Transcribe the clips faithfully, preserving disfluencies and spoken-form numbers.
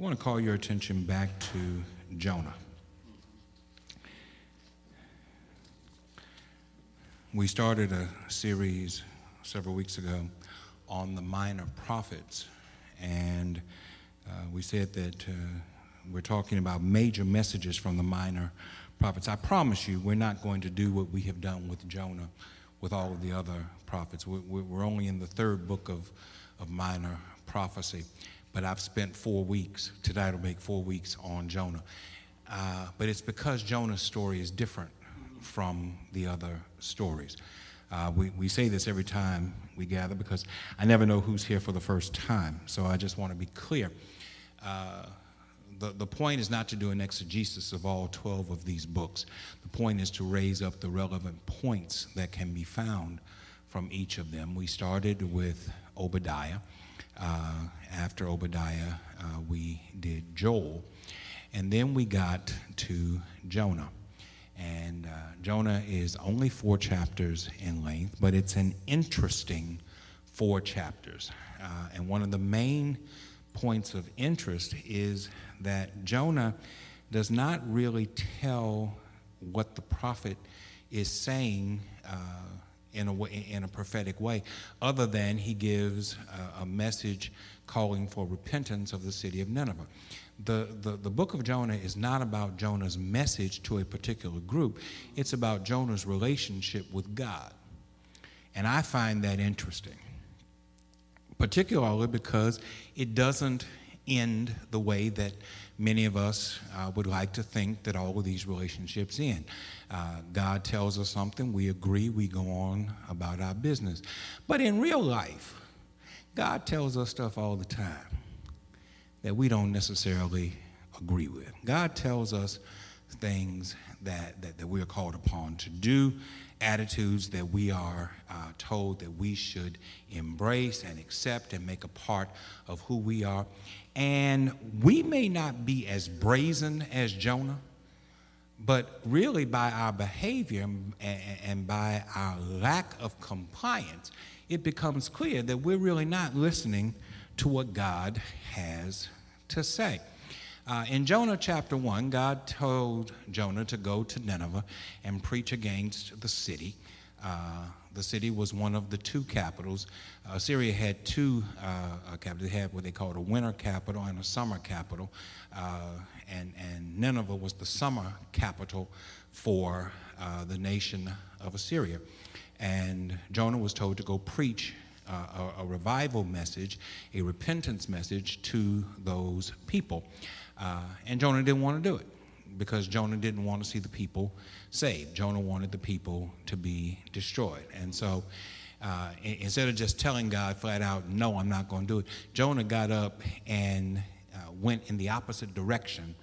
I want to call your attention back to Jonah. We started a series several weeks ago on the minor prophets, and uh, we said that uh, we're talking about major messages from the minor prophets. I promise you, we're not going to do what we have done with Jonah, with all of the other prophets. We're only in the third book of, of minor prophecy, but I've spent four weeks, tonight will make four weeks on Jonah. Uh, but it's because Jonah's story is different from the other stories. Uh, we, we say this every time we gather because I never know who's here for the first time, so I just want to be clear. Uh, the, the point is not to do an exegesis of all twelve of these books. The point is to raise up the relevant points that can be found from each of them. We started with Obadiah. Uh, after Obadiah, uh, we did Joel, and then we got to Jonah. And uh, Jonah is only four chapters in length, but it's an interesting four chapters. Uh, and one of the main points of interest is that Jonah does not really tell what the prophet is saying uh, in a way, in a prophetic way, other than he gives a, a message calling for repentance of the city of Nineveh. The, the the book of Jonah is not about Jonah's message to a particular group. It's about Jonah's relationship with God. And I find that interesting, particularly because it doesn't end the way that many of us uh, would like to think that all of these relationships end. Uh, God tells us something, we agree, we go on about our business. But in real life, God tells us stuff all the time that we don't necessarily agree with. God tells us things that, that, that we are called upon to do, attitudes that we are uh, told that we should embrace and accept and make a part of who we are. And we may not be as brazen as Jonah, but really by our behavior and, and by our lack of compliance, it becomes clear that we're really not listening to what God has to say. Uh, in Jonah chapter one, God told Jonah to go to Nineveh and preach against the city. Uh, the city was one of the two capitals. Assyria uh, had two uh, capitals. They had what they called a winter capital and a summer capital. Uh, and, and Nineveh was the summer capital for uh, the nation of Assyria. And Jonah was told to go preach Uh, a, a revival message, a repentance message to those people. Uh, and Jonah didn't want to do it because Jonah didn't want to see the people saved. Jonah wanted the people to be destroyed. And so uh, instead of just telling God flat out, no, I'm not going to do it, Jonah got up and uh, went in the opposite direction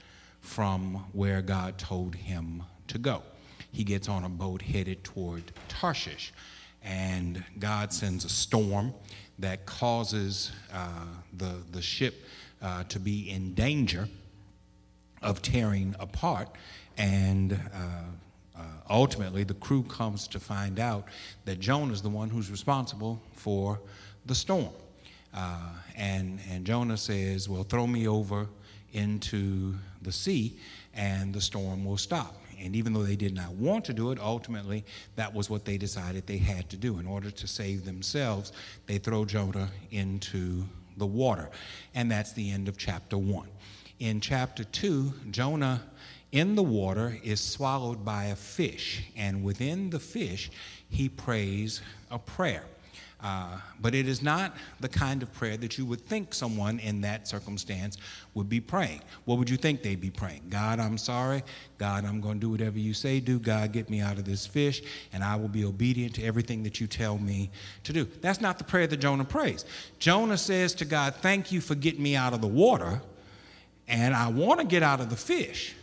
from where God told him to go. He gets on a boat headed toward Tarshish. And God sends a storm that causes uh, the, the ship uh, to be in danger of tearing apart. And uh, uh, ultimately, the crew comes to find out that Jonah is the one who's responsible for the storm. Uh, and, and Jonah says, well, throw me over into the sea, and the storm will stop. And even though they did not want to do it, ultimately, that was what they decided they had to do. In order to save themselves, they throw Jonah into the water. And that's the end of chapter one. In chapter two, Jonah in the water is swallowed by a fish. And within the fish, he prays a prayer. Uh, but it is not the kind of prayer that you would think someone in that circumstance would be praying. What would you think they'd be praying? God, I'm sorry. God, I'm going to do whatever you say do. God, get me out of this fish, and I will be obedient to everything that you tell me to do. That's not the prayer that Jonah prays. Jonah says to God, thank you for getting me out of the water, and I want to get out of the fish,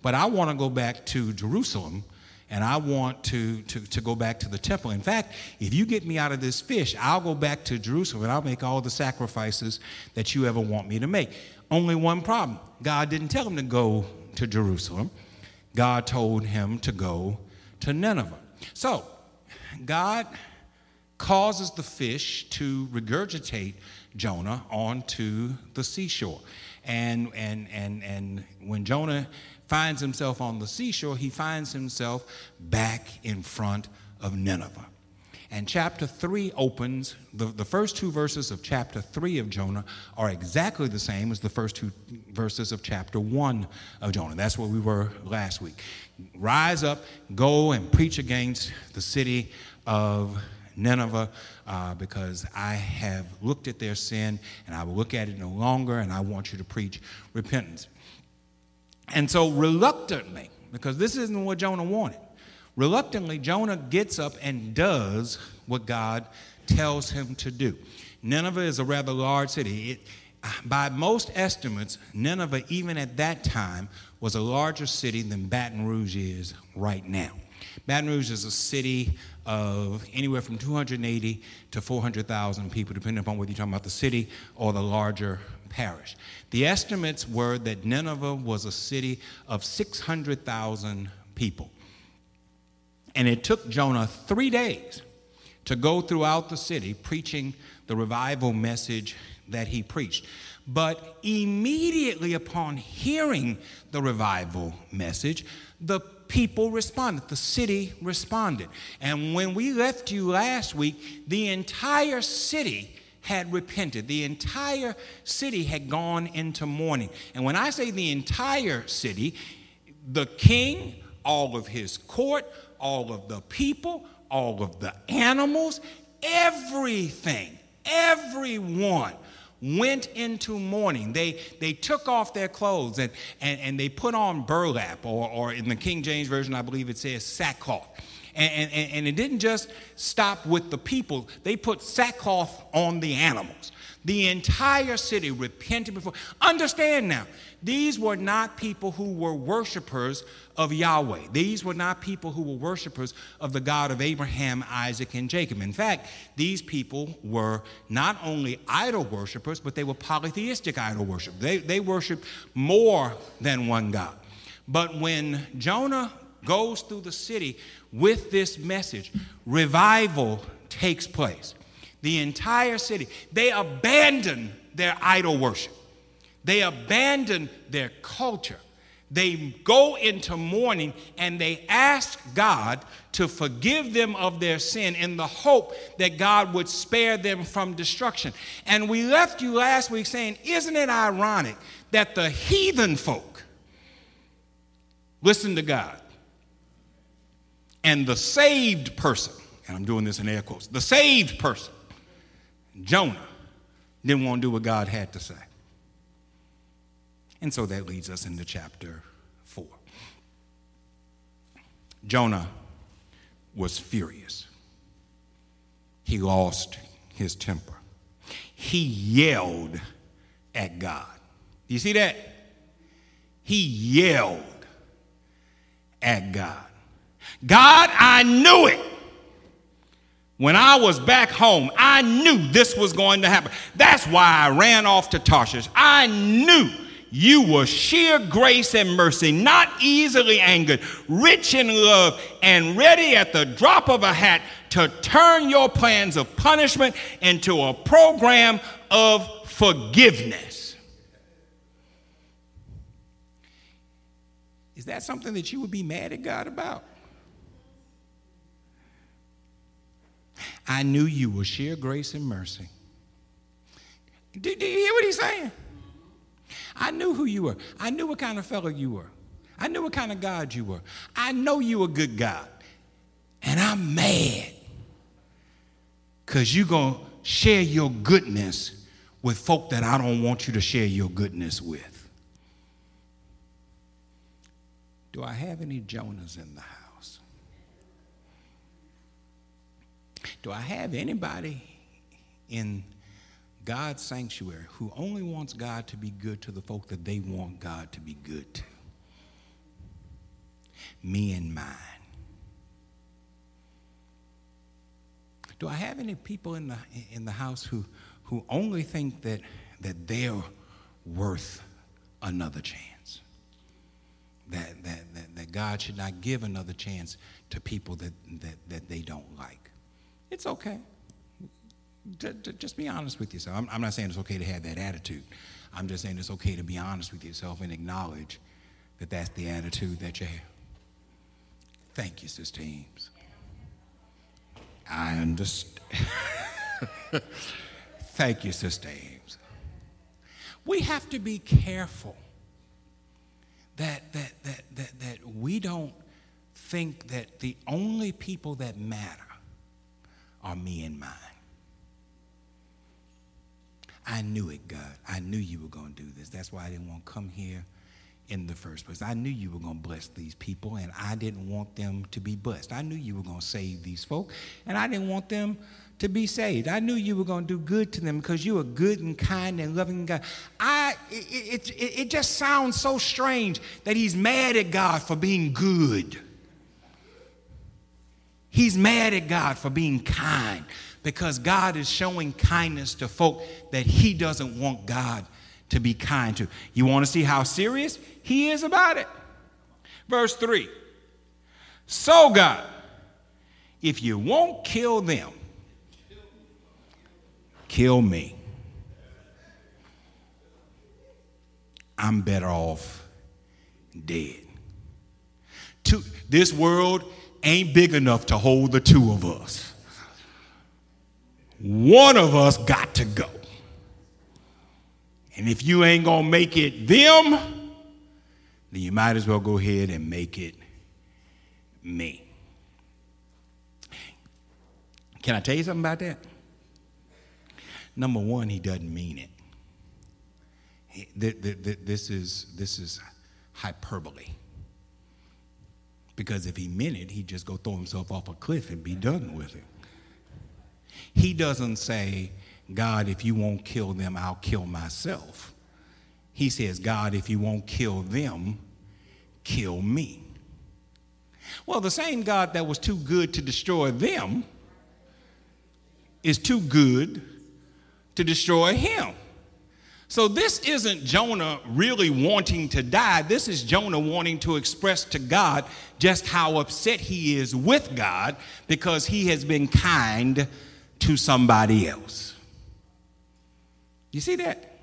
but I want to go back to Jerusalem. And I want to, to, to go back to the temple. In fact, if you get me out of this fish, I'll go back to Jerusalem and I'll make all the sacrifices that you ever want me to make. Only one problem. God didn't tell him to go to Jerusalem. God told him to go to Nineveh. So God causes the fish to regurgitate Jonah onto the seashore. And and and and when Jonah finds himself on the seashore, he finds himself back in front of Nineveh. And chapter three opens, the, the first two verses of chapter three of Jonah are exactly the same as the first two verses of chapter one of Jonah. That's where we were last week. Rise up, go and preach against the city of Nineveh, uh, because I have looked at their sin, and I will look at it no longer, and I want you to preach repentance. And so reluctantly, because this isn't what Jonah wanted, Reluctantly, Jonah gets up and does what God tells him to do. Nineveh is a rather large city. It, by most estimates, Nineveh, even at that time, was a larger city than Baton Rouge is right now. Baton Rouge is a city of anywhere from two hundred eighty to four hundred thousand people, depending upon whether you're talking about the city or the larger parish. The estimates were that Nineveh was a city of six hundred thousand people. And it took Jonah three days to go throughout the city preaching the revival message that he preached. But immediately upon hearing the revival message, the people responded. The city responded. And when we left you last week, the entire city had repented. The entire city had gone into mourning. And when I say the entire city, the king, all of his court, all of the people, all of the animals, everything, everyone went into mourning. They they took off their clothes and, and, and they put on burlap, or, or in the King James Version, I believe it says sackcloth. And, and, and it didn't just stop with the people. They put sackcloth on the animals. The entire city repented before. Understand now, these were not people who were worshipers of Yahweh. These were not people who were worshipers of the God of Abraham, Isaac, and Jacob. In fact, these people were not only idol worshipers, but they were polytheistic idol worship. They, they worshiped more than one God. But when Jonah goes through the city with this message, revival takes place. The entire city, they abandon their idol worship. They abandon their culture. They go into mourning and they ask God to forgive them of their sin in the hope that God would spare them from destruction. And we left you last week saying, isn't it ironic that the heathen folk listen to God and the saved person, and I'm doing this in air quotes, the saved person, Jonah, didn't want to do what God had to say. And so that leads us into chapter four. Jonah was furious. He lost his temper. He yelled at God. Do you see that? He yelled at God. God, I knew it. When I was back home, I knew this was going to happen. That's why I ran off to Tarshish. I knew you were sheer grace and mercy, not easily angered, rich in love, and ready at the drop of a hat to turn your plans of punishment into a program of forgiveness. Is that something that you would be mad at God about? I knew you were sheer grace and mercy. Do, do you hear what he's saying? I knew who you were. I knew what kind of fellow you were. I knew what kind of God you were. I know you were a good God. And I'm mad because you're going to share your goodness with folk that I don't want you to share your goodness with. Do I have any Jonahs in the house? Do I have anybody in God's sanctuary who only wants God to be good to the folk that they want God to be good to? Me and mine. Do I have any people in the in the house who, who only think that, that they're worth another chance? That, that, that, that God should not give another chance to people that, that, that they don't like. It's okay. j- j- just be honest with yourself. I'm, I'm not saying it's okay to have that attitude. I'm just saying it's okay to be honest with yourself and acknowledge that that's the attitude that you have. Thank you, Sister Ames. I understand. Thank you, Sister Ames. We have to be careful that, that, that, that, that we don't think that the only people that matter are me and mine. I knew it, God. I knew you were going to do this. That's why I didn't want to come here in the first place. I knew you were going to bless these people, and I didn't want them to be blessed. I knew you were going to save these folk, and I didn't want them to be saved. I knew you were going to do good to them because you are good and kind and loving God. I, it, it, it just sounds so strange that he's mad at God for being good. He's mad at God for being kind because God is showing kindness to folk that he doesn't want God to be kind to. You want to see how serious he is about it? Verse three, so God, if you won't kill them, kill me. I'm better off dead. Two, this world ain't big enough to hold the two of us. One of us got to go. And if you ain't going to make it them, then you might as well go ahead and make it me. Can I tell you something about that? Number one, he doesn't mean it. He, th- th- th- this is this is hyperbole. Because if he meant it, he'd just go throw himself off a cliff and be done with it. He doesn't say, God, if you won't kill them, I'll kill myself. He says, God, if you won't kill them, kill me. Well, the same God that was too good to destroy them is too good to destroy him. So this isn't Jonah really wanting to die. This is Jonah wanting to express to God just how upset he is with God because he has been kind to somebody else. You see that?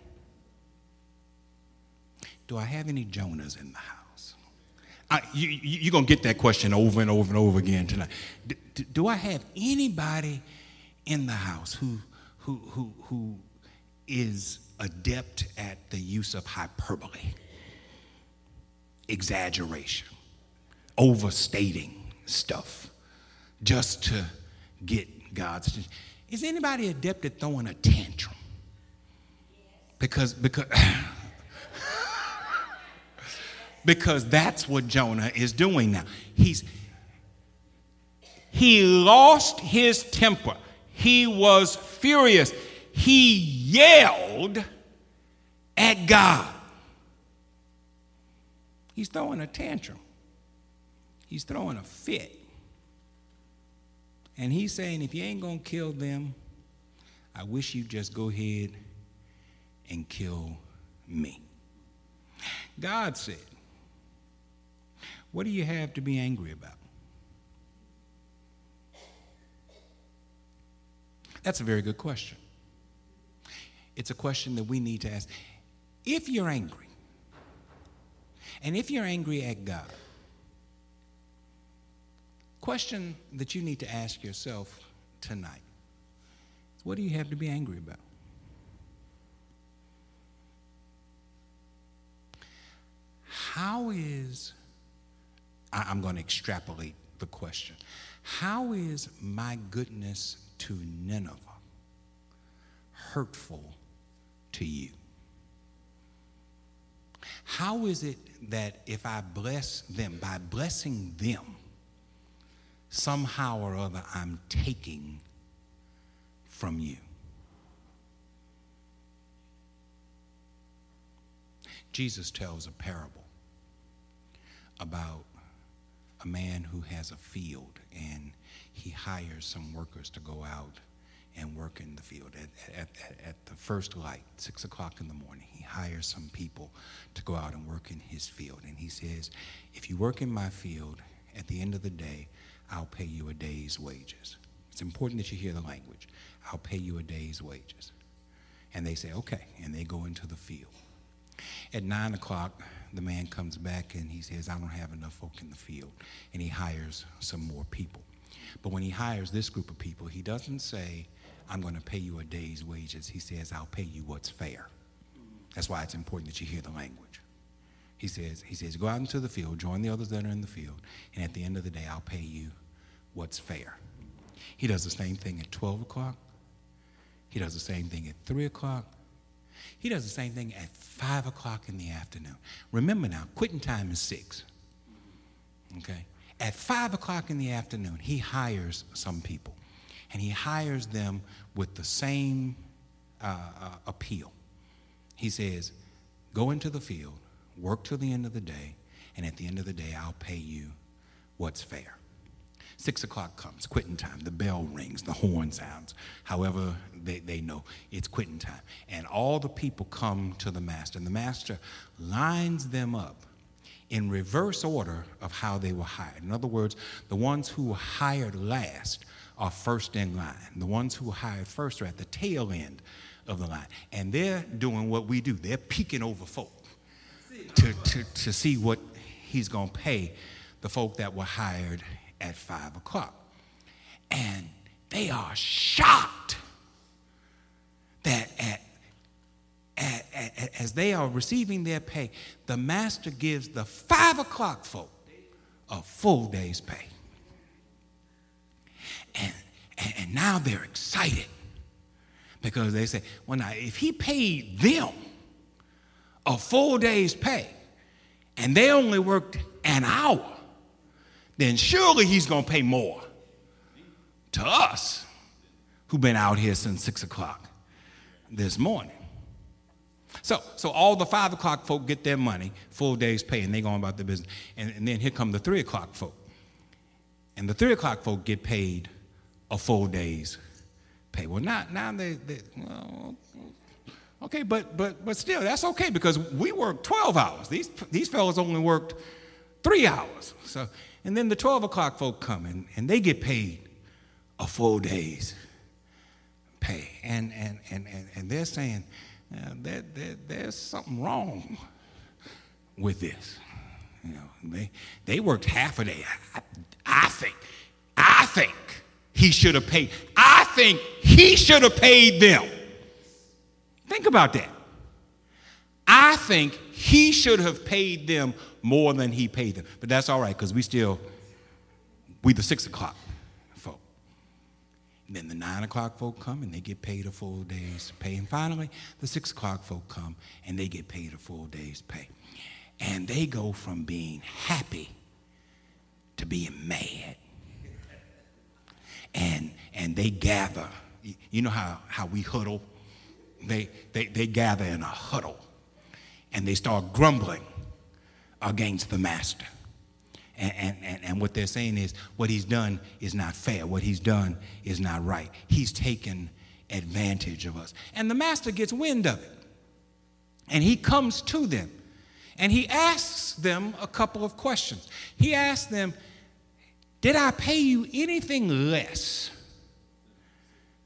Do I have any Jonahs in the house? I, you, you, you're going to get that question over and over and over again tonight. D- d- do I have anybody in the house who Who, who, who is adept at the use of hyperbole, exaggeration, overstating stuff just to get God's attention? Is anybody adept at throwing a tantrum? Because, because, because that's what Jonah is doing now. He's, he lost his temper. He was furious. He yelled at God. He's throwing a tantrum. He's throwing a fit. And he's saying, if you ain't going to kill them, I wish you'd just go ahead and kill me. God said, what do you have to be angry about? That's a very good question. It's a question that we need to ask. If you're angry, and if you're angry at God, question that you need to ask yourself tonight, what do you have to be angry about? How is, I'm going to extrapolate the question, how is my goodness to Nineveh hurtful to you? How is it that if I bless them, by blessing them, somehow or other I'm taking from you? Jesus tells a parable about a man who has a field, and he hires some workers to go out and work in the field. At, at, at, at the first light, six o'clock in the morning, he hires some people to go out and work in his field. And he says, if you work in my field, at the end of the day, I'll pay you a day's wages. It's important that you hear the language. I'll pay you a day's wages. And they say, okay, and they go into the field. At nine o'clock, the man comes back and he says, I don't have enough folk in the field. And he hires some more people. But when he hires this group of people, he doesn't say, I'm going to pay you a day's wages. He says, I'll pay you what's fair. That's why it's important that you hear the language. He says, he says, go out into the field, join the others that are in the field, and at the end of the day, I'll pay you what's fair. He does the same thing at twelve o'clock. He does the same thing at three o'clock. He does the same thing at five o'clock in the afternoon. Remember now, quitting time is six. Okay? At five o'clock in the afternoon, he hires some people, and he hires them with the same uh, uh, appeal. He says, go into the field, work till the end of the day, and at the end of the day, I'll pay you what's fair. Six o'clock comes, quitting time. The bell rings, the horn sounds. However they, they know, it's quitting time. And all the people come to the master, and the master lines them up in reverse order of how they were hired. In other words, the ones who were hired last are first in line. The ones who were hired first are at the tail end of the line. And they're doing what we do. They're peeking over folk to, to, to see what he's going to pay the folk that were hired at five o'clock. And they are shocked that at as they are receiving their pay, the master gives the five o'clock folk a full day's pay. And, and now they're excited because they say, well, now, if he paid them a full day's pay and they only worked an hour, then surely he's going to pay more to us who've been out here since six o'clock this morning. So so all the five o'clock folk get their money, full day's pay, and they go on about their business. And, and then here come the three o'clock folk. And the three o'clock folk get paid a full day's pay. Well, now, now they, they well, okay, but but but still, that's okay because we worked twelve hours. These these fellas only worked three hours. So and then the twelve o'clock folk come, and, and they get paid a full day's pay. And, and, and, and, and they're saying, Uh, there, there, there's something wrong with this. You know, they they worked half a day. I, I think, I think he should have paid. I think he should have paid them. Think about that. I think he should have paid them more than he paid them. But that's all right, because we still, we the six o'clock folk. And then the nine o'clock folk come and they get paid a full day's pay. And finally, the six o'clock folk come and they get paid a full day's pay. And they go from being happy to being mad. And and they gather. You know how, how we huddle? They, they they gather in a huddle and they start grumbling against the master. And, and, and what they're saying is what he's done is not fair. What he's done is not right. He's taken advantage of us. And the master gets wind of it. And he comes to them. And he asks them a couple of questions. He asks them, did I pay you anything less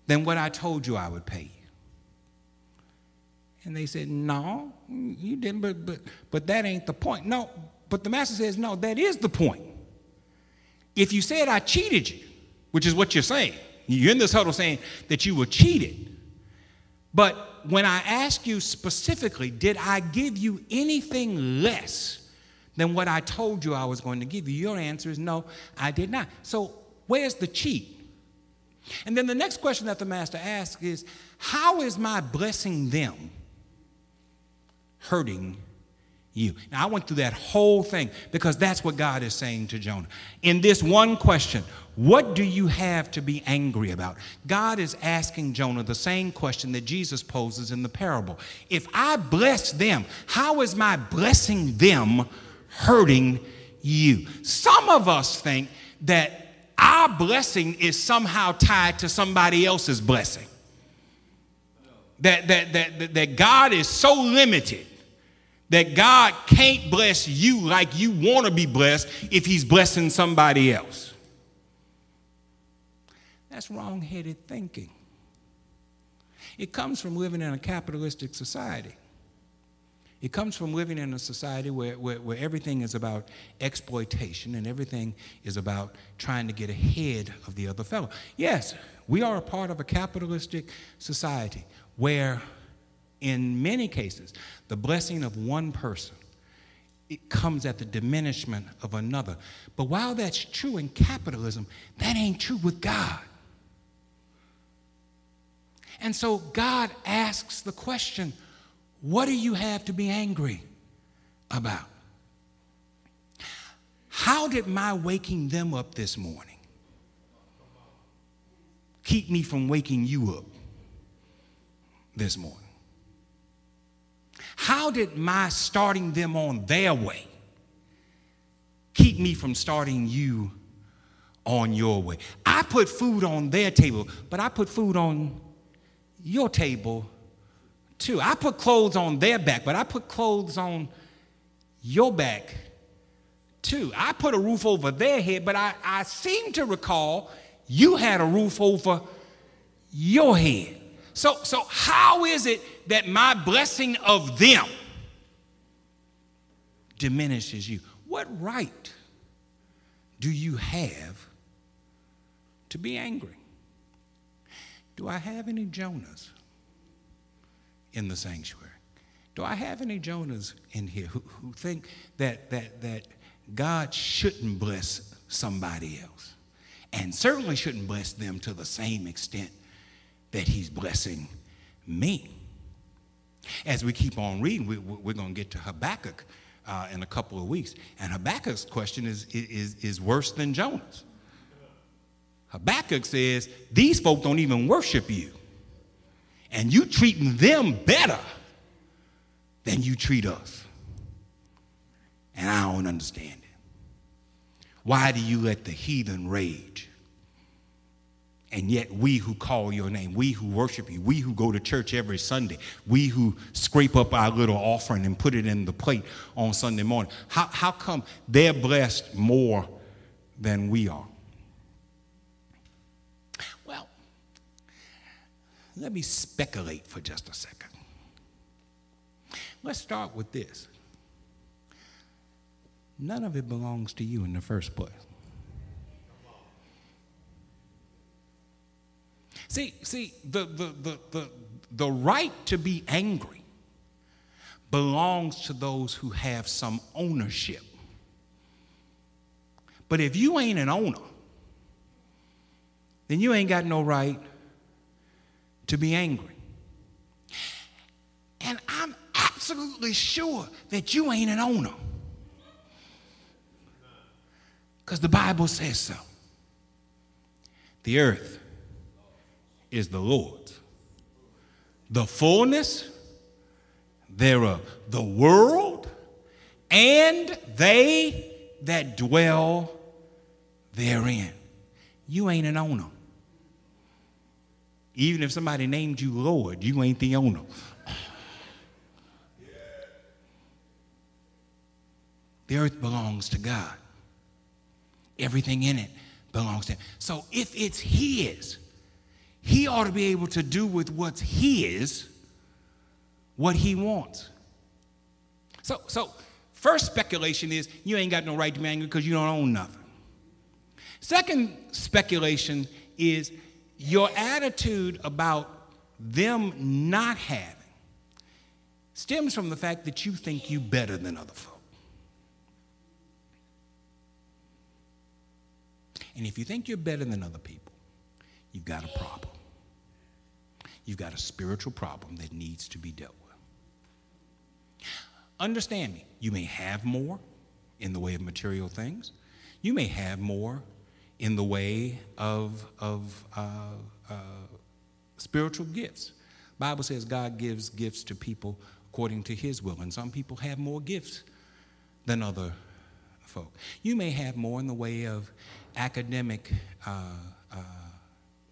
than what I told you I would pay you? And they said, no, you didn't, but, but, but that ain't the point. No. But the master says, no, that is the point. If you said I cheated you, which is what you're saying, you're in this huddle saying that you were cheated. But when I ask you specifically, did I give you anything less than what I told you I was going to give you? Your answer is no, I did not. So where's the cheat? And then the next question that the master asks is, how is my blessing them hurting you? Now, I went through that whole thing because that's what God is saying to Jonah. In this one question, what do you have to be angry about? God is asking Jonah the same question that Jesus poses in the parable. If I bless them, how is my blessing them hurting you? Some of us think that our blessing is somehow tied to somebody else's blessing. That, that, that, that God is so limited that God can't bless you like you want to be blessed if he's blessing somebody else. That's wrong-headed thinking. It comes from living in a capitalistic society. It comes from living in a society where, where, where everything is about exploitation and everything is about trying to get ahead of the other fellow. Yes, we are a part of a capitalistic society where, in many cases, the blessing of one person, it comes at the diminishment of another. But while that's true in capitalism, that ain't true with God. And so God asks the question, what do you have to be angry about? How did my waking them up this morning keep me from waking you up this morning? How did my starting them on their way keep me from starting you on your way? I put food on their table, but I put food on your table too. I put clothes on their back, but I put clothes on your back too. I put a roof over their head, but I, I seem to recall you had a roof over your head. So, so how is it that my blessing of them diminishes you? What right do you have to be angry? Do I have any Jonahs in the sanctuary? Do I have any Jonahs in here who, who think that, that, that God shouldn't bless somebody else and certainly shouldn't bless them to the same extent that he's blessing me? As we keep on reading, we, we're going to get to Habakkuk uh, in a couple of weeks. And Habakkuk's question is, is, is worse than Jonah's. Habakkuk says, these folk don't even worship you, and you treating them better than you treat us. And I don't understand it. Why do you let the heathen rage? And yet we who call your name, we who worship you, we who go to church every Sunday, we who scrape up our little offering and put it in the plate on Sunday morning, how, how come they're blessed more than we are? Let me speculate for just a second. Let's start with this. None of it belongs to you in the first place. See, see, the, the, the, the, the right to be angry belongs to those who have some ownership. But if you ain't an owner, then you ain't got no right to be angry. And I'm absolutely sure that you ain't an owner, because the Bible says so. The earth is the Lord's, the fullness thereof, the world, and they that dwell therein. You ain't an owner. Even if somebody named you Lord, you ain't the owner. The earth belongs to God. Everything in it belongs to Him. So if it's His, He ought to be able to do with what's His what He wants. So, so first speculation is you ain't got no right to be angry because you don't own nothing. Second speculation is your attitude about them not having stems from the fact that you think you better than other folk. And if you think you're better than other people, you've got a problem. You've got a spiritual problem that needs to be dealt with. Understand me, you may have more in the way of material things. You may have more in the way of, of uh, uh, spiritual gifts. The Bible says God gives gifts to people according to His will, and some people have more gifts than other folk. You may have more in the way of academic uh, uh,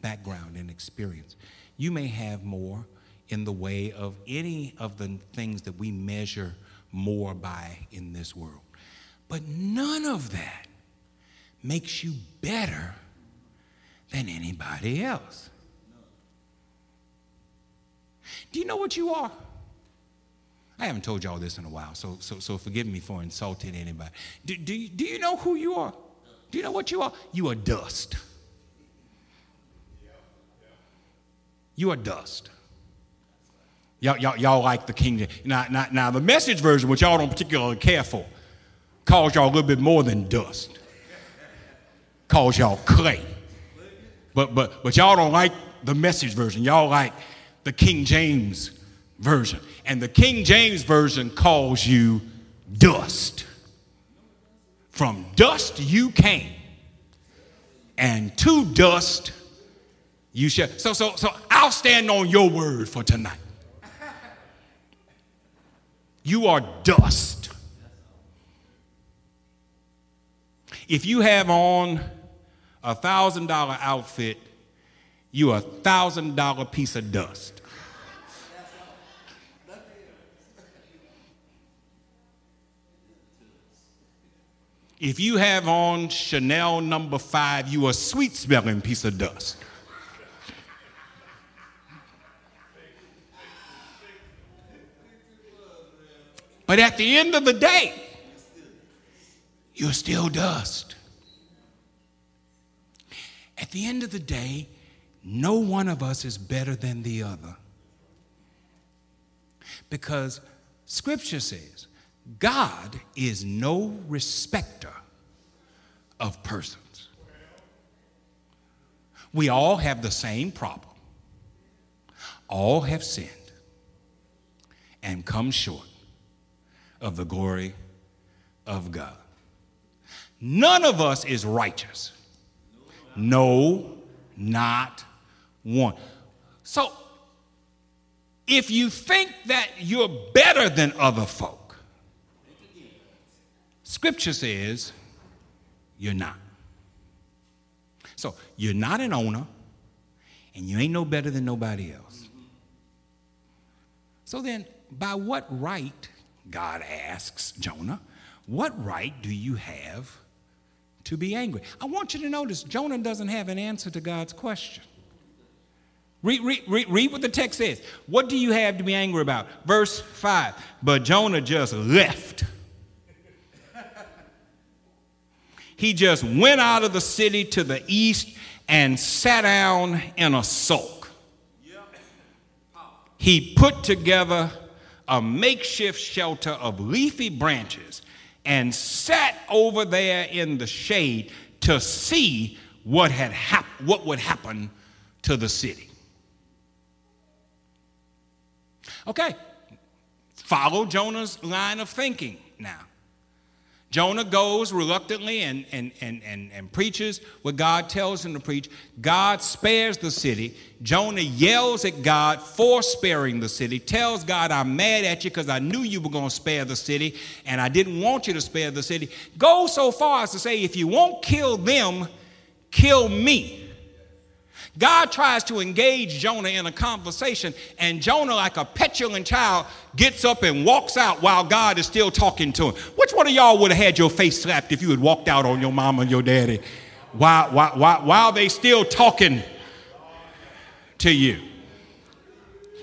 background and experience. You may have more in the way of any of the things that we measure more by in this world. But none of that makes you better than anybody else. Do you know what you are? I haven't told y'all this in a while, so so so forgive me for insulting anybody. Do, do, you, do you know who you are? Do you know what you are? You are dust. You are dust. Y'all, y'all, y'all like the King. Now, now, now, the Message version, which y'all don't particularly care for, calls y'all a little bit more than dust. Calls y'all clay. But but but y'all don't like the Message version. Y'all like the King James version. And the King James version calls you dust. From dust you came, and to dust you shall. So so so I'll stand on your word for tonight. You are dust. If you have on a thousand dollar outfit, you are a thousand dollar piece of dust. If you have on Chanel number five, you are a sweet-smelling piece of dust. But at the end of the day, you're still dust. At the end of the day, no one of us is better than the other. Because Scripture says, God is no respecter of persons. We all have the same problem. All have sinned and come short of the glory of God. None of us is righteous. No, not one. So if you think that you're better than other folk, Scripture says you're not. So you're not an owner, and you ain't no better than nobody else. Mm-hmm. So then, by what right, God asks Jonah, what right do you have to be angry? I want you to notice Jonah doesn't have an answer to God's question. Read, read, read, read what the text says. What do you have to be angry about? Verse five, but Jonah just left. He just went out of the city to the east and sat down in a sulk. He put together a makeshift shelter of leafy branches and sat over there in the shade to see what had hap- what would happen to the city. Okay, follow Jonah's line of thinking now. Jonah goes reluctantly and, and, and, and, and preaches what God tells him to preach. God spares the city. Jonah yells at God for sparing the city, tells God, I'm mad at you because I knew you were going to spare the city, and I didn't want you to spare the city. Go so far as to say, if you won't kill them, kill me. God tries to engage Jonah in a conversation, and Jonah, like a petulant child, gets up and walks out while God is still talking to him. Which one of y'all would have had your face slapped if you had walked out on your mama and your daddy while, while, while, while they still talking to you?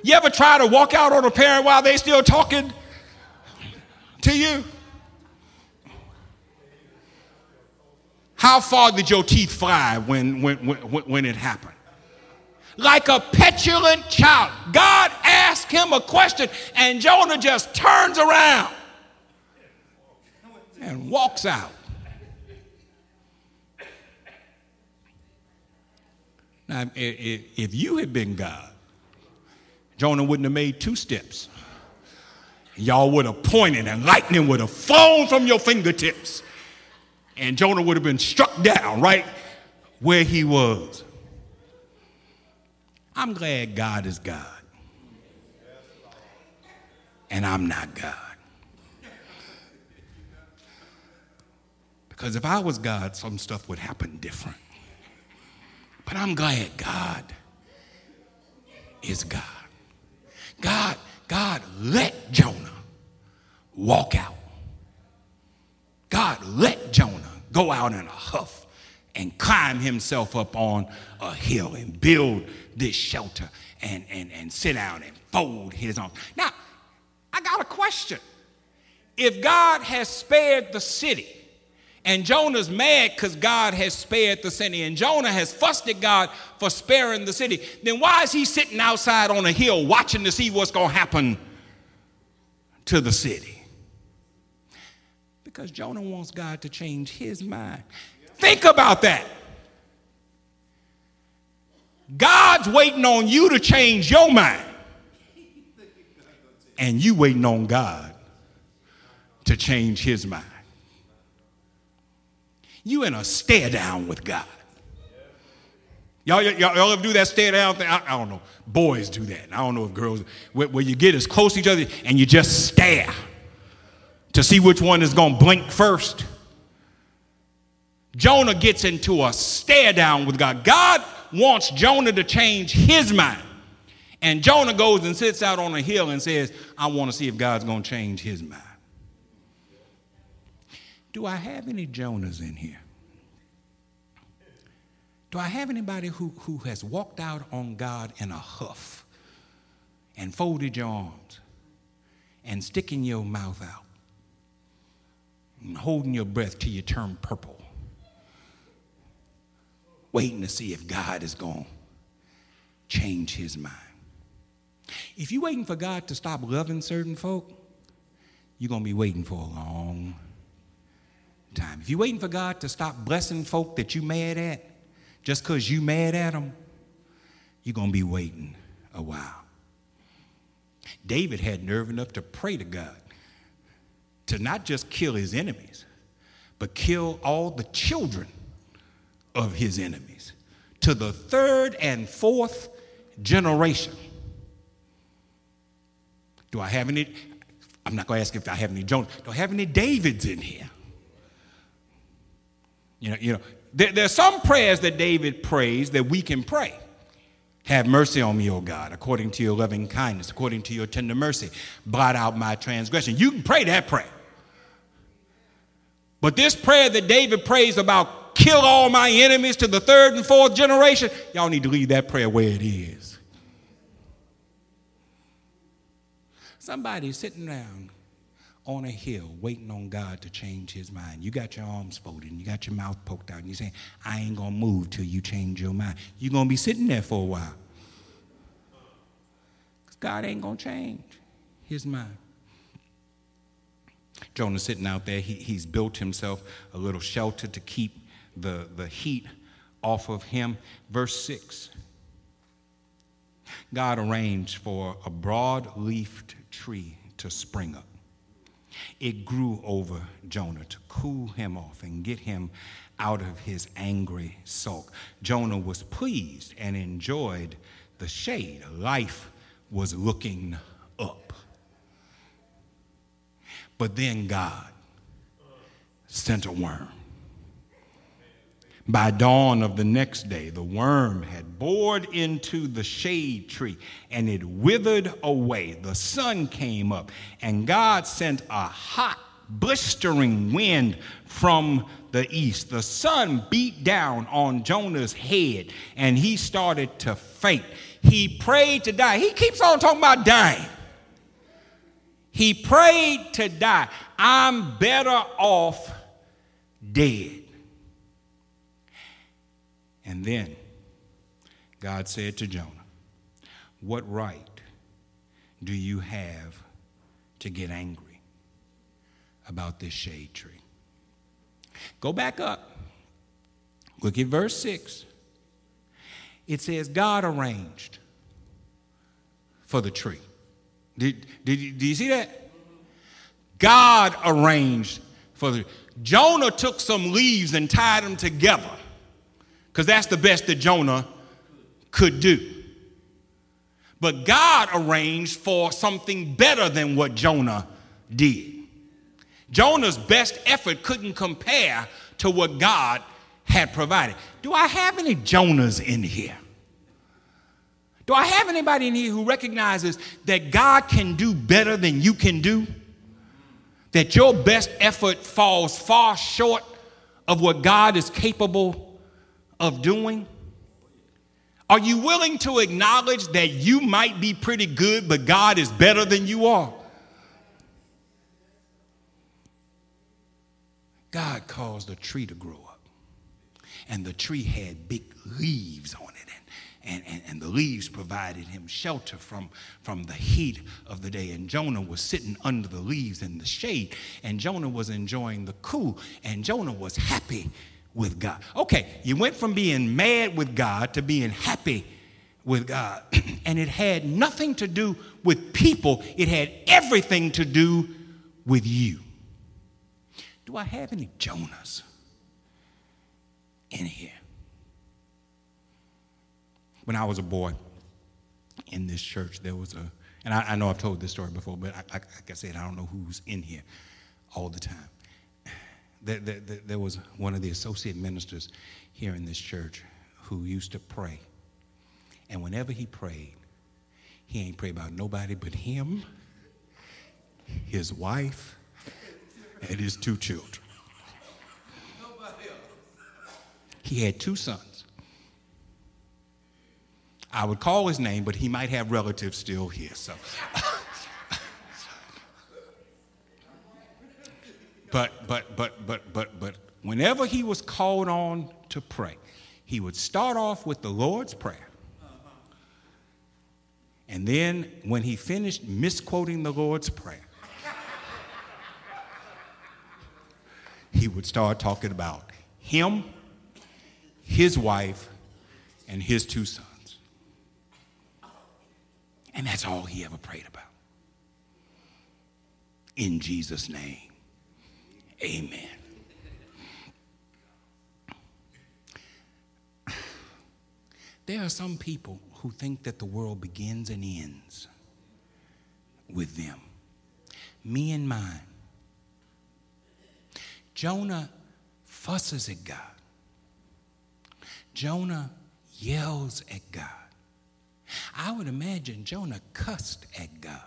You ever try to walk out on a parent while they still talking to you? How far did your teeth fly when, when, when, when it happened? Like a petulant child, God asked him a question, and Jonah just turns around and walks out. Now, if you had been God, Jonah wouldn't have made two steps. Y'all would have pointed, and lightning would have flown from your fingertips, and Jonah would have been struck down right where he was. I'm glad God is God. And I'm not God. Because if I was God, some stuff would happen different. But I'm glad God is God. God, God let Jonah walk out. God let Jonah go out in a huff and climb himself up on a hill and build this shelter and, and, and sit down and fold his arms. Now, I got a question. If God has spared the city, and Jonah's mad because God has spared the city, and Jonah has fussed at God for sparing the city, then why is he sitting outside on a hill watching to see what's going to happen to the city? Because Jonah wants God to change his mind. Think about that. God's waiting on you to change your mind. And you waiting on God to change his mind. You in a stare down with God. Y'all, y'all, y'all ever do that stare down thing? I, I don't know. Boys do that. I don't know if girls, where, where you get as close to each other and you just stare to see which one is going to blink first. Jonah gets into a stare down with God. God wants Jonah to change his mind. And Jonah goes and sits out on a hill and says, I want to see if God's going to change his mind. Do I have any Jonahs in here? Do I have anybody who, who has walked out on God in a huff and folded your arms and sticking your mouth out and holding your breath till you turn purple, waiting to see if God is going to change his mind? If you're waiting for God to stop loving certain folk, you're going to be waiting for a long time. If you're waiting for God to stop blessing folk that you're mad at, just because you mad at them, you're going to be waiting a while. David had nerve enough to pray to God to not just kill his enemies, but kill all the children of his enemies to the third and fourth generation. Do I have any? I'm not going to ask if I have any Jonah. Do I have any Davids in here? You know, you know, there, there are some prayers that David prays that we can pray. Have mercy on me, O God, according to your loving kindness, according to your tender mercy. Blot out my transgression. You can pray that prayer. But this prayer that David prays about kill all my enemies to the third and fourth generation, y'all need to leave that prayer where it is. Somebody's sitting down on a hill waiting on God to change his mind. You got your arms folded and you got your mouth poked out and you're saying, I ain't going to move till you change your mind. You're going to be sitting there for a while because God ain't going to change his mind. Jonah's sitting out there. He, he's built himself a little shelter to keep the, the heat off of him. Verse six. God arranged for a broad-leafed tree to spring up. It grew over Jonah to cool him off and get him out of his angry sulk. Jonah was pleased and enjoyed the shade. Life was looking up. But then God sent a worm. By dawn of the next day, the worm had bored into the shade tree and it withered away. The sun came up and God sent a hot, blistering wind from the east. The sun beat down on Jonah's head and he started to faint. He prayed to die. He keeps on talking about dying. He prayed to die. I'm better off dead. And then God said to Jonah, what right do you have to get angry about this shade tree? Go back up. Look at verse six. It says God arranged for the tree. Did, did, did you see that? God arranged for the... Jonah took some leaves and tied them together because that's the best that Jonah could do. But God arranged for something better than what Jonah did. Jonah's best effort couldn't compare to what God had provided. Do I have any Jonahs in here? Do I have anybody in here who recognizes that God can do better than you can do? That your best effort falls far short of what God is capable of doing? Are you willing to acknowledge that you might be pretty good, but God is better than you are? God caused a tree to grow up, and the tree had big leaves on it, and, and, and the leaves provided him shelter from, from the heat of the day. And Jonah was sitting under the leaves in the shade, and Jonah was enjoying the cool, and Jonah was happy with God. Okay, you went from being mad with God to being happy with God. And it had nothing to do with people. It had everything to do with you. Do I have any Jonahs in here? When I was a boy in this church, there was a, and I, I know I've told this story before, but I, I, like I said, I don't know who's in here all the time. There, there, there was one of the associate ministers here in this church who used to pray. And whenever he prayed, he ain't prayed about nobody but him, his wife, and his two children. Nobody else. He had two sons. I would call his name, but he might have relatives still here, so... But, but, but, but, but, but whenever he was called on to pray, he would start off with the Lord's Prayer. And then when he finished misquoting the Lord's Prayer, he would start talking about him, his wife, and his two sons. And that's all he ever prayed about. In Jesus' name. Amen. There are some people who think that the world begins and ends with them. Me and mine. Jonah fusses at God. Jonah yells at God. I would imagine Jonah cussed at God.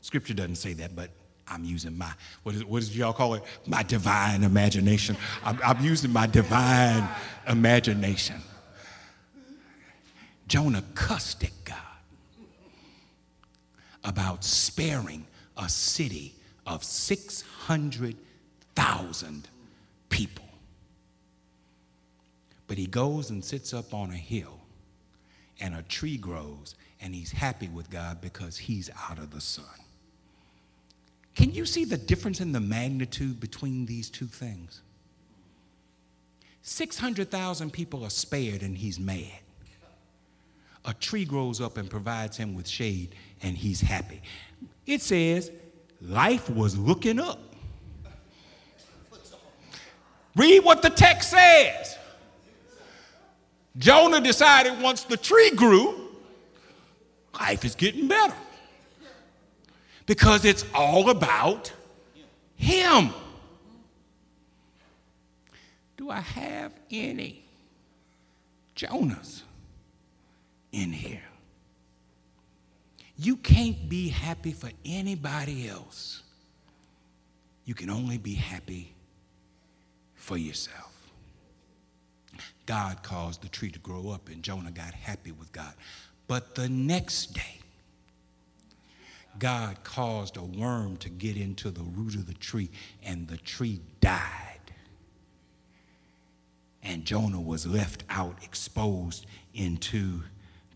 Scripture doesn't say that, but I'm using my, what, is, what did y'all call it? My divine imagination. I'm, I'm using my divine imagination. Jonah cussed at God about sparing a city of six hundred thousand people. But he goes and sits up on a hill, and a tree grows, and he's happy with God because he's out of the sun. Can you see the difference in the magnitude between these two things? six hundred thousand people are spared and he's mad. A tree grows up and provides him with shade and he's happy. It says life was looking up. Read what the text says. Jonah decided once the tree grew, life is getting better. Because it's all about him. Do I have any Jonahs in here? You can't be happy for anybody else. You can only be happy for yourself. God caused the tree to grow up, and Jonah got happy with God. But the next day, God caused a worm to get into the root of the tree, and the tree died. And Jonah was left out exposed into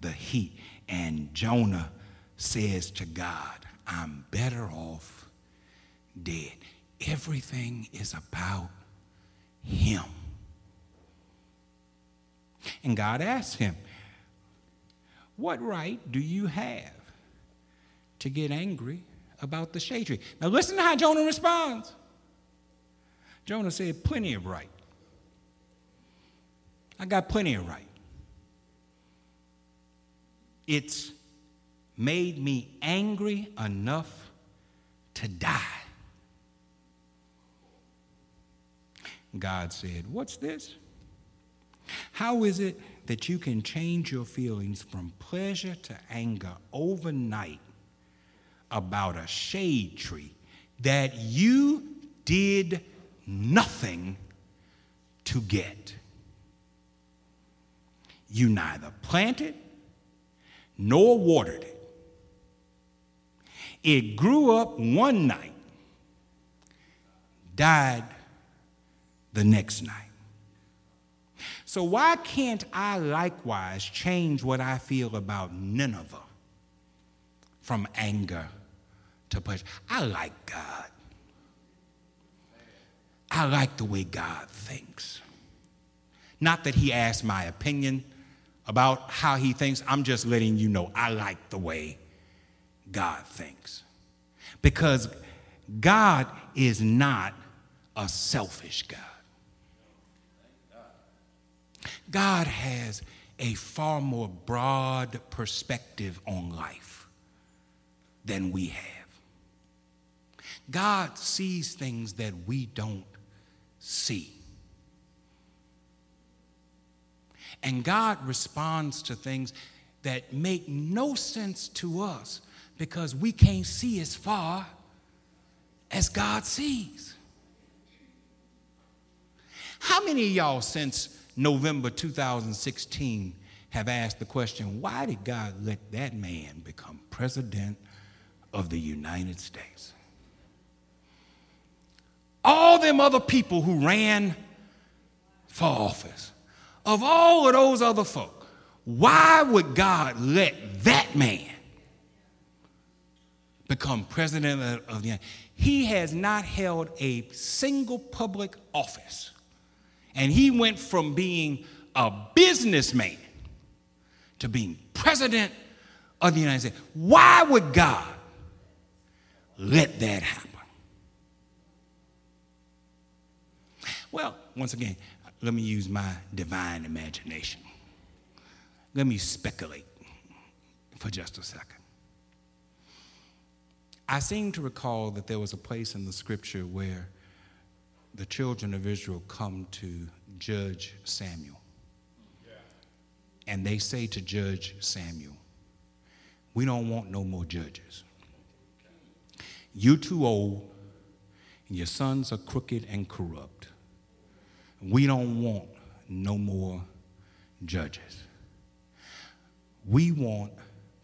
the heat. And Jonah says to God, I'm better off dead. Everything is about him. And God asked him, what right do you have to get angry about the shade tree? Now listen to how Jonah responds. Jonah said, plenty of right. I got plenty of right. It's made me angry enough to die. God said, what's this? How is it that you can change your feelings from pleasure to anger overnight about a shade tree that you did nothing to get? You neither planted nor watered it. It grew up one night, died the next night. So why can't I likewise change what I feel about Nineveh from anger to passion? I like God. I like the way God thinks. Not that he asked my opinion about how he thinks. I'm just letting you know I like the way God thinks. Because God is not a selfish God. God has a far more broad perspective on life than we have. God sees things that we don't see. And God responds to things that make no sense to us because we can't see as far as God sees. How many of y'all since November two thousand sixteen have asked the question, why did God let that man become president of the United States? All them other people who ran for office, of all of those other folk, why would God let that man become president of the United States? He has not held a single public office. And he went from being a businessman to being president of the United States. Why would God let that happen? Well, once again, let me use my divine imagination. Let me speculate for just a second. I seem to recall that there was a place in the scripture where the children of Israel come to judge Samuel. Yeah. And they say to Judge Samuel, we don't want no more judges. You're too old, and your sons are crooked and corrupt. We don't want no more judges. We want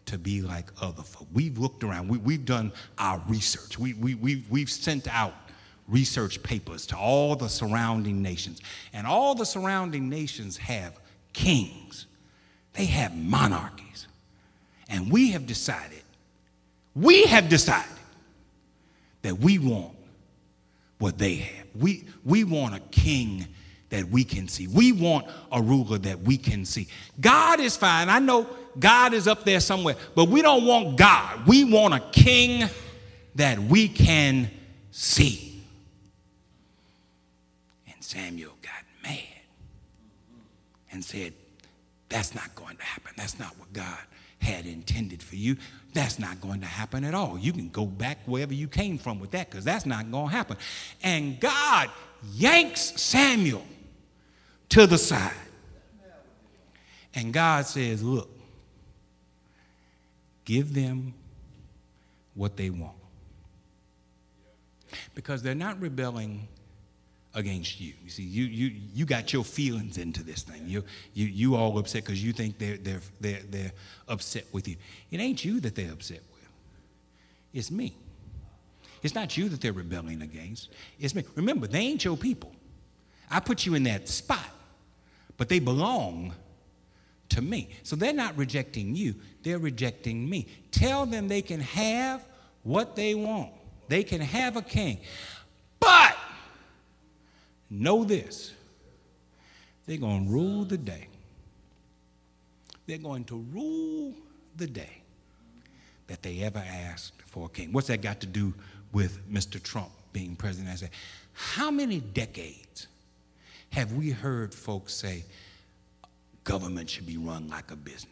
to be like other folk. We've looked around. We, we've done our research. We, we, we've, we've sent out research papers to all the surrounding nations. And all the surrounding nations have kings. They have monarchies. And we have decided, we have decided that we want what they have. We, we want a king that we can see. We want a ruler that we can see. God is fine. I know God is up there somewhere, but we don't want God. We want a king that we can see. Samuel got mad and said, that's not going to happen. That's not what God had intended for you. That's not going to happen at all. You can go back wherever you came from with that because that's not going to happen. And God yanks Samuel to the side. And God says, look, give them what they want. Because they're not rebelling against you. You see, you you you got your feelings into this thing. You you you all upset because you think they're they're they're they're upset with you. It ain't you that they're upset with. It's me. It's not you that they're rebelling against. It's me. Remember, they ain't your people. I put you in that spot, but they belong to me. So they're not rejecting you. They're rejecting me. Tell them they can have what they want. They can have a king, but know this, they're going to rule the day. They're going to rule the day that they ever asked for a king. What's that got to do with Mister Trump being president? I say, how many decades have we heard folks say government should be run like a business?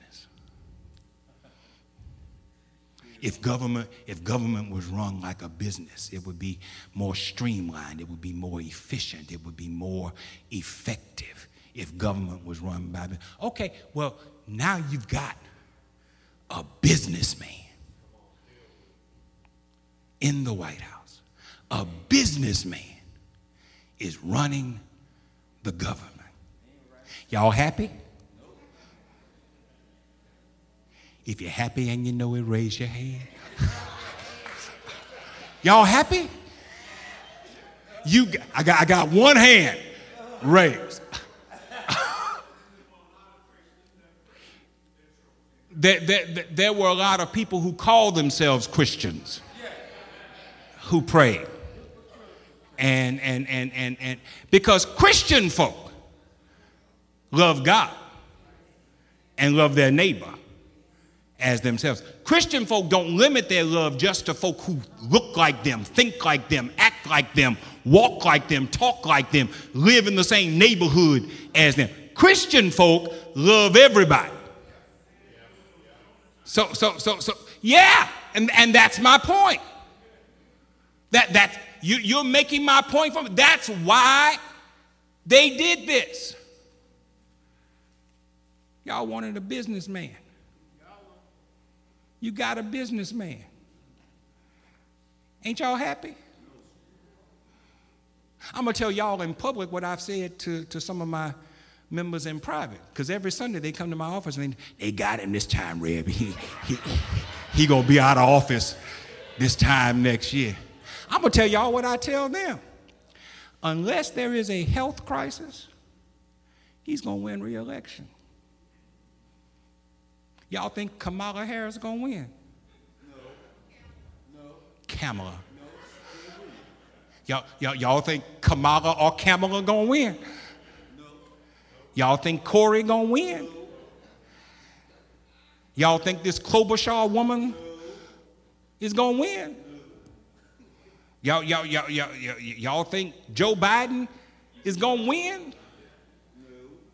If government, if government was run like a business, it would be more streamlined. It would be more efficient. It would be more effective if government was run by business. Okay, well, now you've got a businessman in the White House. A businessman is running the government. Y'all happy? If you're happy and you know it, raise your hand. Y'all happy? You, I got, I got one hand raised. there, there, there were a lot of people who called themselves Christians who prayed. And, and, and, and, and because Christian folk love God and love their neighbor as themselves. Christian folk don't limit their love just to folk who look like them, think like them, act like them, walk like them, talk like them, live in the same neighborhood as them. Christian folk love everybody. So, so, so, so, yeah, and, and that's my point. That, that's, you, you're making my point for me. That's why they did this. Y'all wanted a businessman. You got a businessman. Ain't y'all happy? I'm going to tell y'all in public what I've said to, to some of my members in private. Because every Sunday they come to my office and they, they got him this time, Reb. He, he, he going to be out of office this time next year. I'm going to tell y'all what I tell them. Unless there is a health crisis, he's going to win re-election. Y'all think Kamala Harris is going to win? No. No. Kamala. No. Y'all, y'all, y'all think Kamala or Kamala going to win? No. Y'all think Corey going to win? No. Y'all think this Klobuchar woman no. is going to win? No. Y'all, y'all, y'all, y'all, y'all, y'all think Joe Biden is going to win?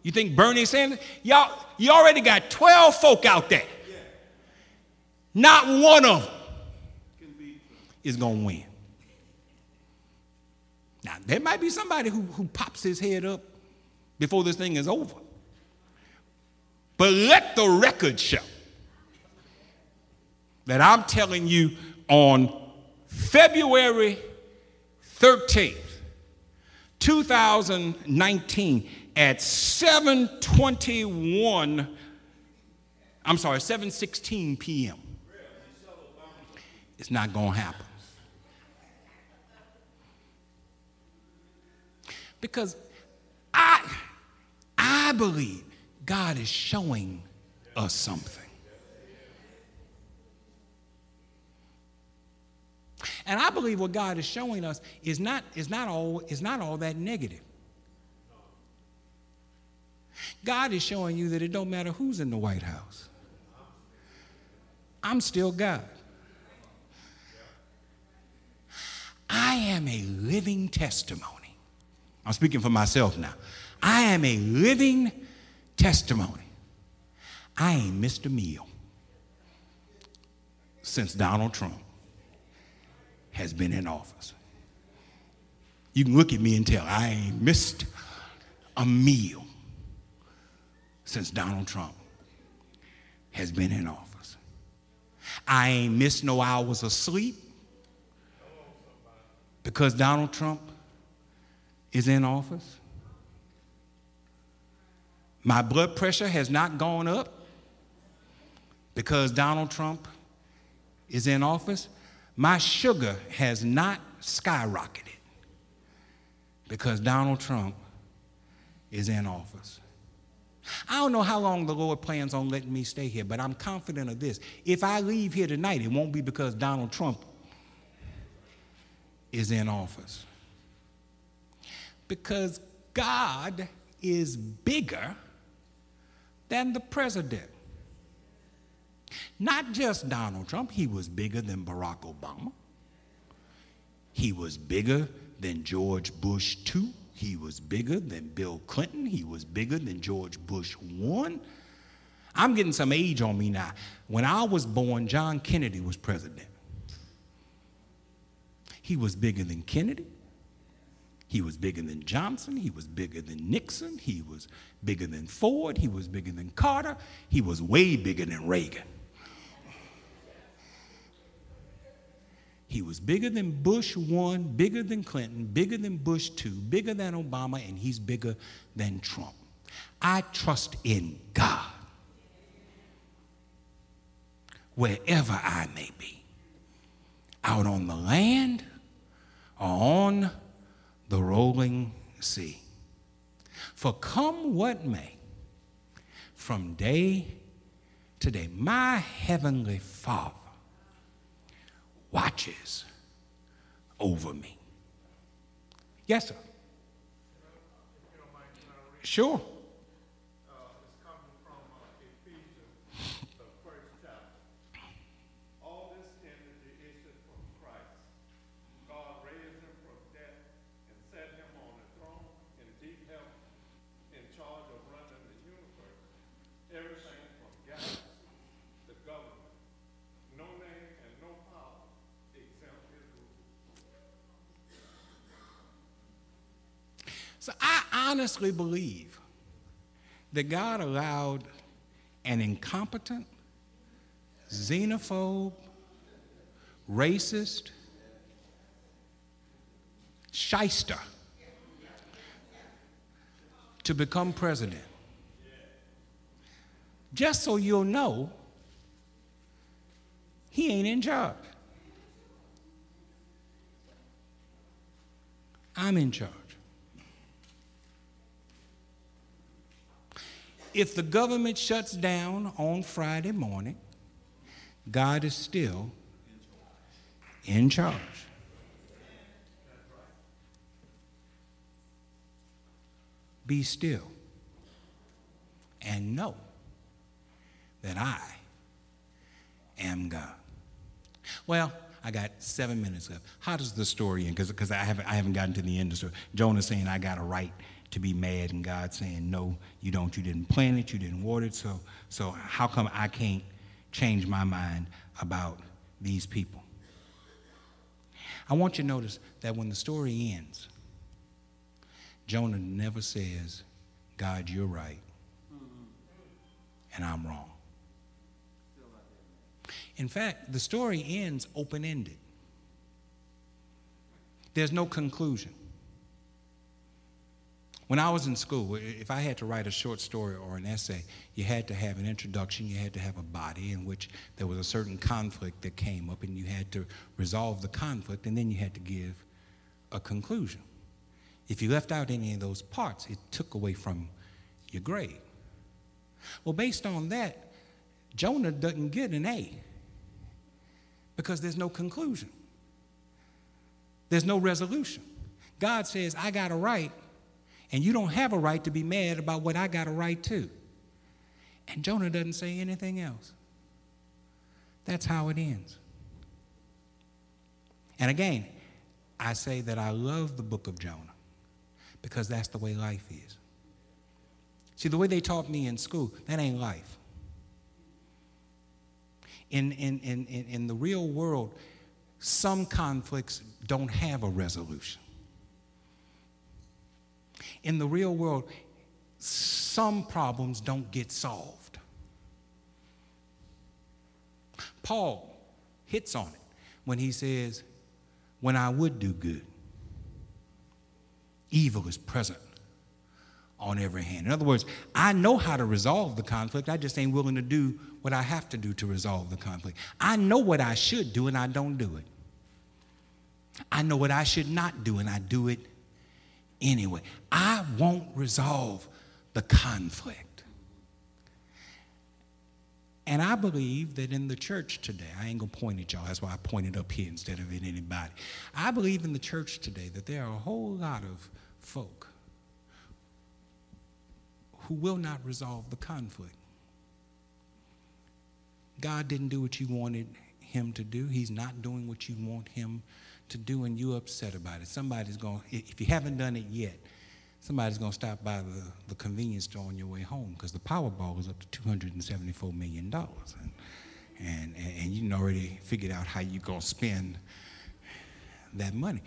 You think Bernie Sanders? Y'all, you already got twelve folk out there. Yeah. Not one of them is going to win. Now, there might be somebody who, who pops his head up before this thing is over. But let the record show that I'm telling you on February thirteenth, twenty nineteen, at seven twenty-one, I'm sorry, seven sixteen p.m. It's not going to happen. Because I, I believe God is showing us something. And I believe what God is showing us is not, is not all, is not all that negative. God is showing you that it don't matter who's in the White House. I'm still God. I am a living testimony. I'm speaking for myself now. I am a living testimony. I ain't missed a meal since Donald Trump has been in office. You can look at me and tell I ain't missed a meal since Donald Trump has been in office. I ain't missed no hours of sleep because Donald Trump is in office. My blood pressure has not gone up because Donald Trump is in office. My sugar has not skyrocketed because Donald Trump is in office. I don't know how long the Lord plans on letting me stay here, but I'm confident of this. If I leave here tonight, it won't be because Donald Trump is in office. Because God is bigger than the president. Not just Donald Trump. He was bigger than Barack Obama. He was bigger than George Bush the second. He was bigger than Bill Clinton. He was bigger than George Bush one. I'm getting some age on me now. When I was born, John Kennedy was president. He was bigger than Kennedy. He was bigger than Johnson. He was bigger than Nixon. He was bigger than Ford. He was bigger than Carter. He was way bigger than Reagan. He was bigger than Bush one, bigger than Clinton, bigger than Bush two, bigger than Obama, and he's bigger than Trump. I trust in God. wherever I may be, out on the land or on the rolling sea. For come what may, from day to day, my heavenly Father watches over me. Yes, sir. Sure. So I honestly believe that God allowed an incompetent, xenophobe, racist, shyster to become president. Just so you'll know, he ain't in charge. I'm in charge. If the government shuts down on Friday morning, God is still in charge. Be still and know that I am God. Well, I got seven minutes left. How does the story end? Because I haven't, I haven't gotten to the end of the story. Jonah's saying, I got a right to be mad, and God saying, no, you don't, you didn't plant it, you didn't water it, so so how come I can't change my mind about these people? I want you to notice that when the story ends, Jonah never says, God, you're right, and I'm wrong. In fact, the story ends open-ended. There's no conclusion. When I was in school, if I had to write a short story or an essay, you had to have an introduction, you had to have a body in which there was a certain conflict that came up, and you had to resolve the conflict, and then you had to give a conclusion. If you left out any of those parts, it took away from your grade. Well, based on that, Jonah doesn't get an A because there's no conclusion. There's no resolution. God says, I got a right. And you don't have a right to be mad about what I got a right to. And Jonah doesn't say anything else. That's how it ends. And again, I say that I love the book of Jonah because that's the way life is. See, the way they taught me in school, that ain't life. In, in, in, in, in the real world, some conflicts don't have a resolution. In the real world, some problems don't get solved. Paul hits on it when he says, when I would do good, evil is present on every hand. In other words, I know how to resolve the conflict. I just ain't willing to do what I have to do to resolve the conflict. I know what I should do, and I don't do it. I know what I should not do, and I do it anyway. I won't resolve the conflict. And I believe that in the church today, I ain't going to point at y'all, that's why I pointed up here instead of at anybody. I believe in the church today that there are a whole lot of folk who will not resolve the conflict. God didn't do what you wanted him to do. He's not doing what you want him to do, and you're upset about it. Somebody's going, if you haven't done it yet, somebody's going to stop by the, the convenience store on your way home because the Powerball is up to two hundred seventy-four million dollars. And, and, and you already figured out how you're going to spend that money.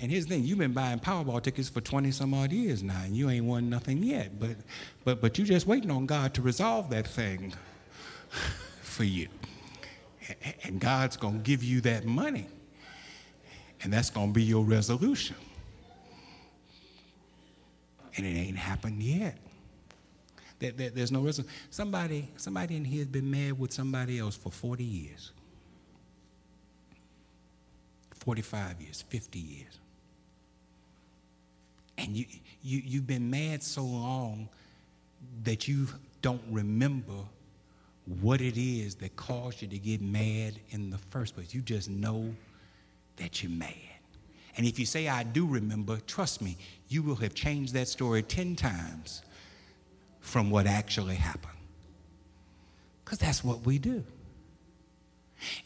And here's the thing, you've been buying Powerball tickets for twenty some odd years now, and you ain't won nothing yet. But, but, but you're just waiting on God to resolve that thing for you. And God's going to give you that money. And that's going to be your resolution. And it ain't happened yet. There, there, there's no reason. Somebody, somebody in here has been mad with somebody else for forty years. forty-five years, fifty years. And you, you, you've been mad so long that you don't remember what it is that caused you to get mad in the first place. You just know that you're mad. And if you say, I do remember, trust me, you will have changed that story ten times from what actually happened. Because that's what we do.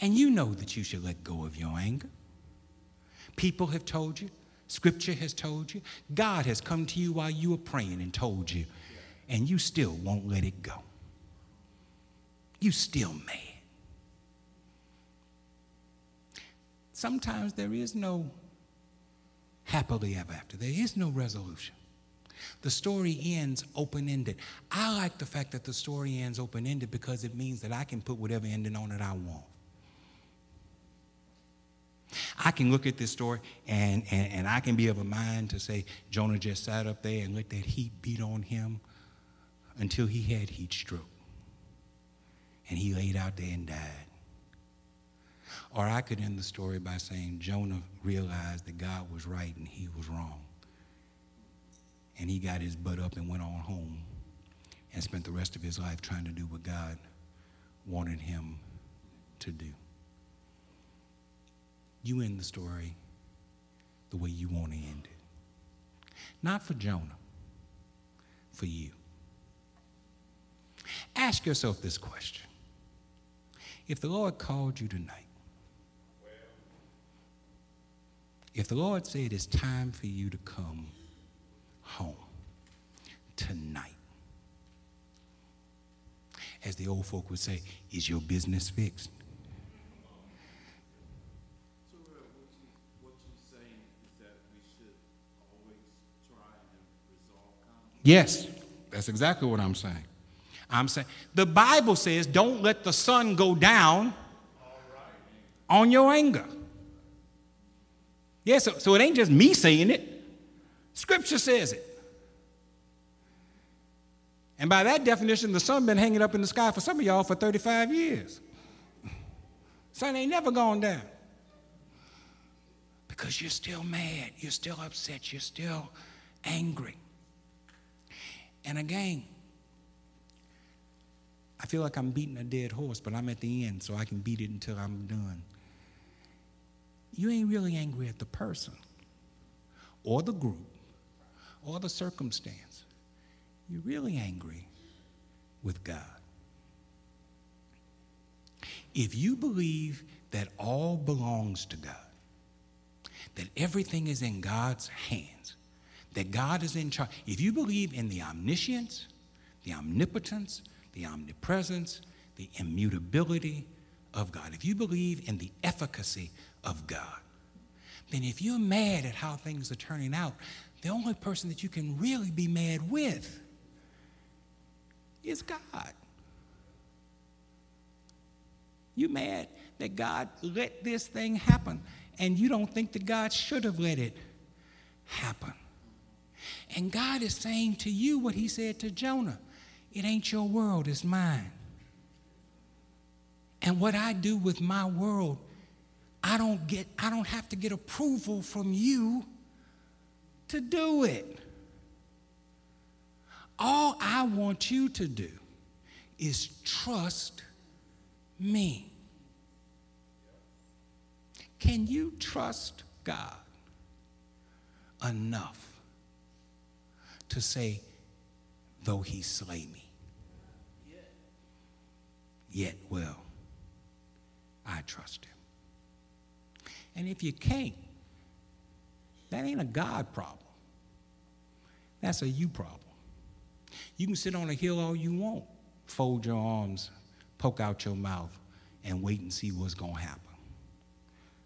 And you know that you should let go of your anger. People have told you. Scripture has told you. God has come to you while you were praying and told you. And you still won't let it go. You still mad. Sometimes there is no happily ever after. There is no resolution. The story ends open-ended. I like the fact that the story ends open-ended because it means that I can put whatever ending on it I want. I can look at this story and, and, and I can be of a mind to say, Jonah just sat up there and let that heat beat on him until he had heat stroke. And he laid out there and died. Or I could end the story by saying Jonah realized that God was right and he was wrong. And he got his butt up and went on home and spent the rest of his life trying to do what God wanted him to do. You end the story the way you want to end it. Not for Jonah, for you. Ask yourself this question. If the Lord called you tonight, if the Lord said it's time for you to come home tonight, as the old folk would say, is your business fixed? So uh, what, you, what you're saying is that we should always try and resolve conflict? Yes, that's exactly what I'm saying. I'm saying the Bible says don't let the sun go down on your anger. Yeah, so, so it ain't just me saying it. Scripture says it. And by that definition, the sun been hanging up in the sky for some of y'all for thirty-five years. Sun ain't never gone down. Because you're still mad. You're still upset. You're still angry. And again, I feel like I'm beating a dead horse, but I'm at the end, so I can beat it until I'm done. You ain't really angry at the person or the group or the circumstance. You're really angry with God. If you believe that all belongs to God, that everything is in God's hands, that God is in charge, if you believe in the omniscience, the omnipotence, the omnipresence, the immutability of God, if you believe in the efficacy of God, then if you're mad at how things are turning out, the only person that you can really be mad with is God. You're mad that God let this thing happen, and you don't think that God should have let it happen. And God is saying to you what he said to Jonah. It ain't your world, it's mine. And what I do with my world, I don't get, I don't have to get approval from you to do it. All I want you to do is trust me. Can you trust God enough to say, though he slay me, yet will I trust him? And if you can't, that ain't a God problem. That's a you problem. You can sit on a hill all you want, fold your arms, poke out your mouth, and wait and see what's going to happen.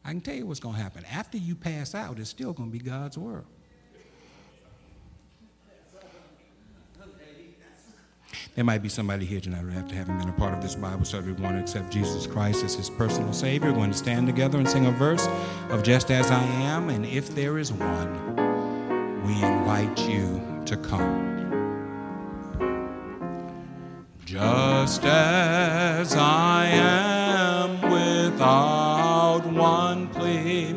I can tell you what's going to happen. After you pass out, it's still going to be God's world. There might be somebody here tonight after having been a part of this Bible study who want to accept Jesus Christ as his personal Savior. We're going to stand together and sing a verse of Just As I Am. And if there is one, we invite you to come. Just as I am without one plea,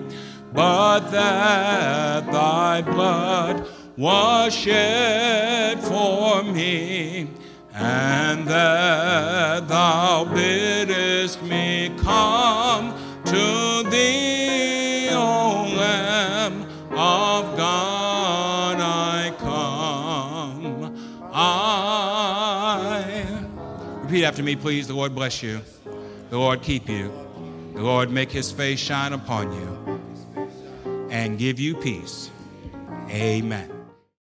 but that thy blood was shed for me, and that thou biddest me come to thee, O Lamb of God, I come. I repeat after me, please. The Lord bless you. The Lord keep you. The Lord make his face shine upon you and give you peace. Amen.